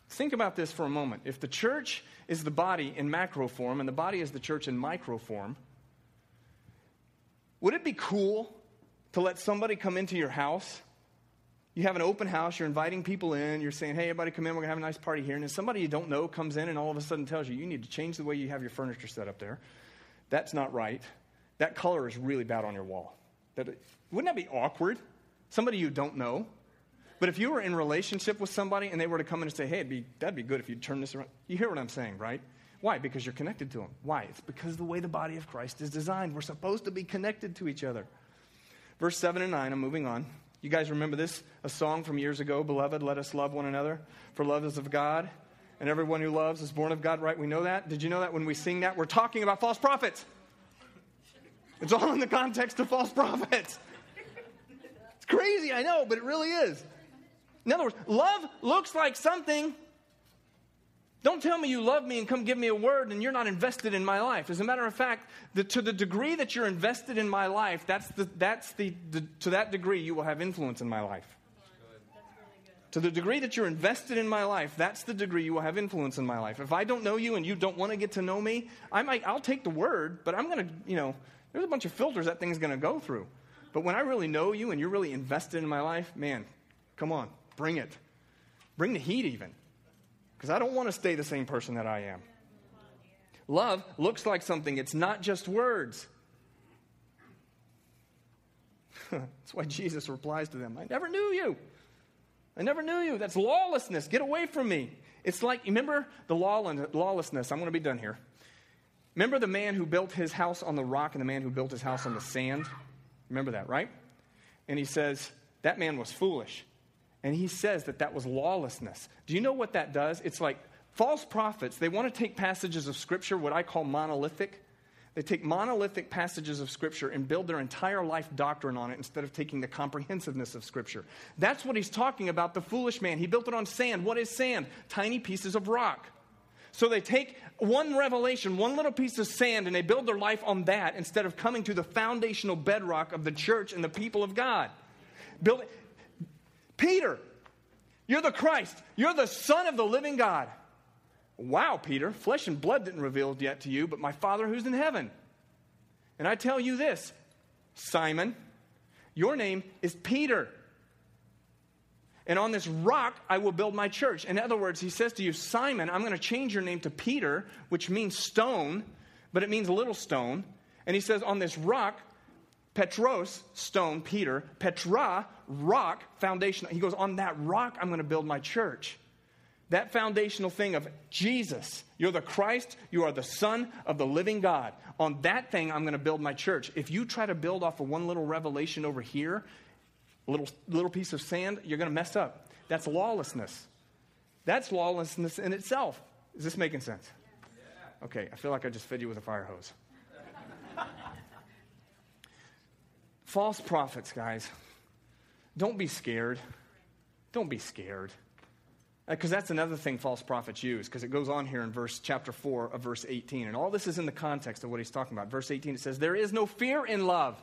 Think about this for a moment. If the church is the body in macro form and the body is the church in micro form, would it be cool to let somebody come into your house? You have an open house. You're inviting people in. You're saying, hey, everybody come in. We're going to have a nice party here. And then somebody you don't know comes in and all of a sudden tells you, you need to change the way you have your furniture set up there. That's not right. That color is really bad on your wall. That, wouldn't that be awkward? Somebody you don't know. But if you were in relationship with somebody and they were to come in and say, hey, it'd be, that'd be good if you'd turn this around. You hear what I'm saying, right? Why? Because you're connected to them. Why? It's because of the way the body of Christ is designed. We're supposed to be connected to each other. Verse seven and nine, I'm moving on. You guys remember this? A song from years ago. Beloved, let us love one another, for love is of God, and everyone who loves is born of God, right? We know that. Did you know that when we sing that, we're talking about false prophets? It's all in the context of false prophets. It's crazy, I know, but it really is. In other words, love looks like something. Don't tell me you love me and come give me a word and you're not invested in my life. As a matter of fact, the, to the degree that you're invested in my life, that's the that's the, the to that degree you will have influence in my life. To the degree that you're invested in my life, that's the degree you will have influence in my life. If I don't know you and you don't want to get to know me, I might I'll take the word, but I'm going to, you know, there's a bunch of filters that thing's going to go through. But when I really know you and you're really invested in my life, man, come on, bring it. Bring the heat even. Because I don't want to stay the same person that I am. Love looks like something. It's not just words. That's why Jesus replies to them, I never knew you. I never knew you. That's lawlessness. Get away from me. It's like, remember the law and lawlessness. I'm going to be done here. Remember the man who built his house on the rock and the man who built his house on the sand? Remember that, right? And he says, that man was foolish. And he says that that was lawlessness. Do you know what that does? It's like false prophets, they want to take passages of Scripture, what I call monolithic. They take monolithic passages of Scripture and build their entire life doctrine on it instead of taking the comprehensiveness of Scripture. That's what he's talking about, the foolish man. He built it on sand. What is sand? Tiny pieces of rock. So they take one revelation, one little piece of sand, and they build their life on that instead of coming to the foundational bedrock of the church and the people of God. Build it. Peter, you're the Christ. You're the Son of the living God. Wow, Peter, flesh and blood didn't reveal it yet to you, but my Father who's in heaven. And I tell you this, Simon, your name is Peter. And on this rock, I will build my church. In other words, he says to you, Simon, I'm going to change your name to Peter, which means stone, but it means little stone. And he says, on this rock, Petros, stone, Peter, Petra, rock, foundational. He goes, on that rock, I'm going to build my church. That foundational thing of Jesus, you're the Christ, you are the Son of the living God. On that thing, I'm going to build my church. If you try to build off of one little revelation over here, a little, little piece of sand, you're going to mess up. That's lawlessness. That's lawlessness in itself. Is this making sense? Okay, I feel like I just fed you with a fire hose. False prophets, guys. Don't be scared. Don't be scared. Because that's another thing false prophets use, because it goes on here in verse chapter four of verse eighteen. And all this is in the context of what he's talking about. Verse eighteen, it says, there is no fear in love.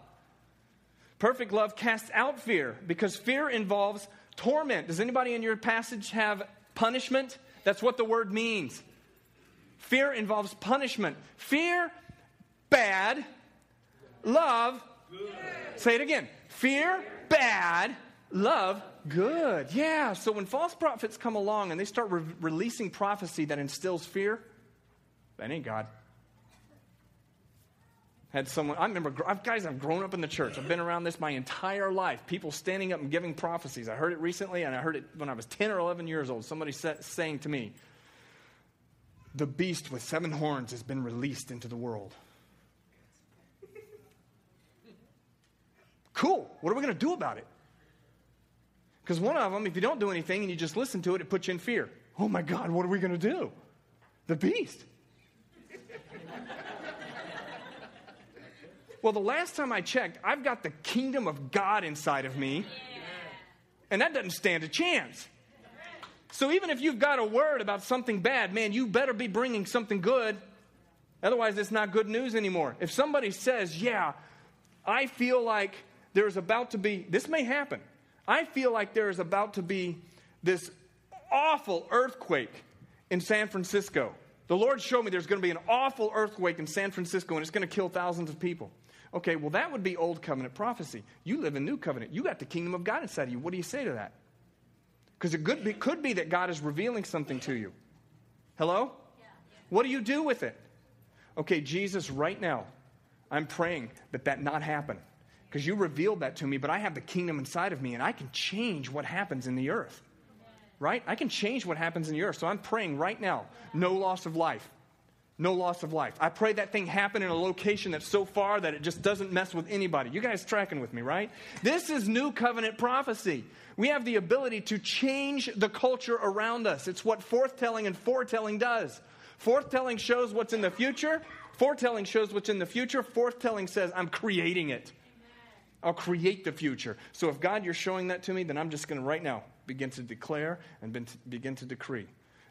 Perfect love casts out fear, because fear involves torment. Does anybody in your passage have punishment? That's what the word means. Fear involves punishment. Fear, bad. Love, good. Say it again. Fear, bad. Love, good. Yeah, so when false prophets come along and they start re- releasing prophecy that instills fear, that ain't God. Had someone, I remember, I've, guys, I've grown up in the church. I've been around this my entire life. People standing up and giving prophecies. I heard it recently, and I heard it when I was ten or eleven years old. Somebody sa- saying to me, the beast with seven horns has been released into the world. Cool. What are we going to do about it? Because one of them, if you don't do anything and you just listen to it, it puts you in fear. Oh my God, what are we going to do? The beast. Well, the last time I checked, I've got the kingdom of God inside of me. Yeah. And that doesn't stand a chance. So even if you've got a word about something bad, man, you better be bringing something good. Otherwise, it's not good news anymore. If somebody says, yeah, I feel like there's about to be, this may happen. I feel like there is about to be this awful earthquake in San Francisco. The Lord showed me there's going to be an awful earthquake in San Francisco, and it's going to kill thousands of people. Okay, well, that would be old covenant prophecy. You live in new covenant. You got the kingdom of God inside of you. What do you say to that? Because it could be, could be that God is revealing something to you. Hello? Yeah. What do you do with it? Okay, Jesus, right now, I'm praying that that not happen. Because you revealed that to me, but I have the kingdom inside of me, and I can change what happens in the earth. Right? I can change what happens in the earth. So I'm praying right now, no loss of life. No loss of life. I pray that thing happen in a location that's so far that it just doesn't mess with anybody. You guys tracking with me, right? This is new covenant prophecy. We have the ability to change the culture around us. It's what forthtelling and foretelling does. Forthtelling shows what's in the future. Foretelling shows what's in the future. Forthtelling says, I'm creating it. I'll create the future. So if God, you're showing that to me, then I'm just going to right now begin to declare and begin to decree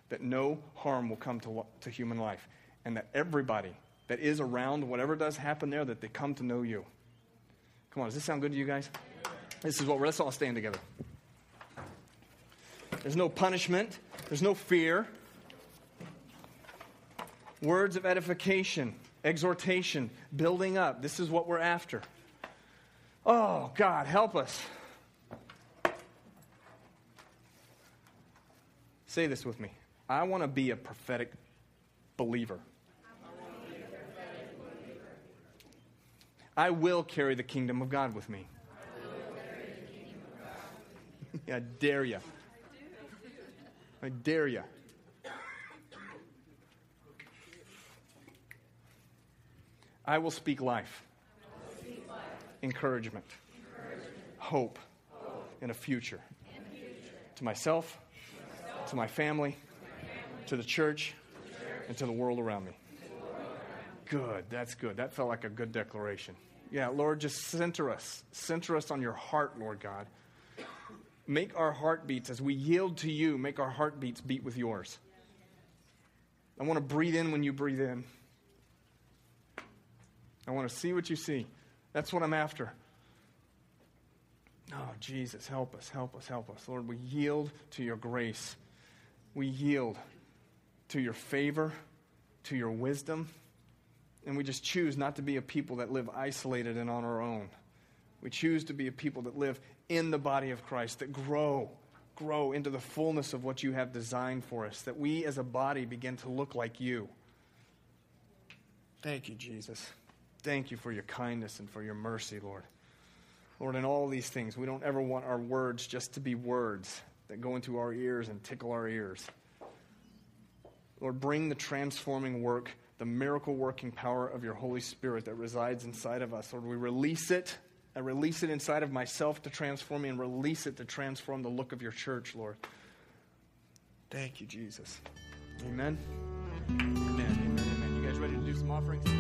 that no harm will come to, to human life, and that everybody that is around, whatever does happen there, that they come to know you. Come on, does this sound good to you guys? This is what we're, let's all stand together. There's no punishment. There's no fear. Words of edification, exhortation, building up. This is what we're after. Oh, God, help us. Say this with me. I want to be a prophetic believer. I want to be a prophetic believer. I will carry the kingdom of God with me. I will carry the kingdom of God with me. I dare you. I dare you. I will speak life. Encouragement, encouragement, hope, hope. And, a future. and a future to myself, to, myself. to my family, to, family. To, the church, to the church, and to the world around me. World around. Good, that's good. That felt like a good declaration. Yeah, Lord, just center us. Center us on your heart, Lord God. Make our heartbeats, as we yield to you, make our heartbeats beat with yours. I want to breathe in when you breathe in. I want to see what you see. That's what I'm after. Oh, Jesus, help us, help us, help us. Lord, we yield to your grace. We yield to your favor, to your wisdom. And we just choose not to be a people that live isolated and on our own. We choose to be a people that live in the body of Christ, that grow, grow into the fullness of what you have designed for us, that we as a body begin to look like you. Thank you, Jesus. Thank you for your kindness and for your mercy, Lord. Lord, in all these things, we don't ever want our words just to be words that go into our ears and tickle our ears. Lord, bring the transforming work, the miracle-working power of your Holy Spirit that resides inside of us. Lord, we release it. I release it inside of myself to transform me, and release it to transform the look of your church, Lord. Thank you, Jesus. Amen. Amen. Amen. Amen. You guys ready to do some offerings?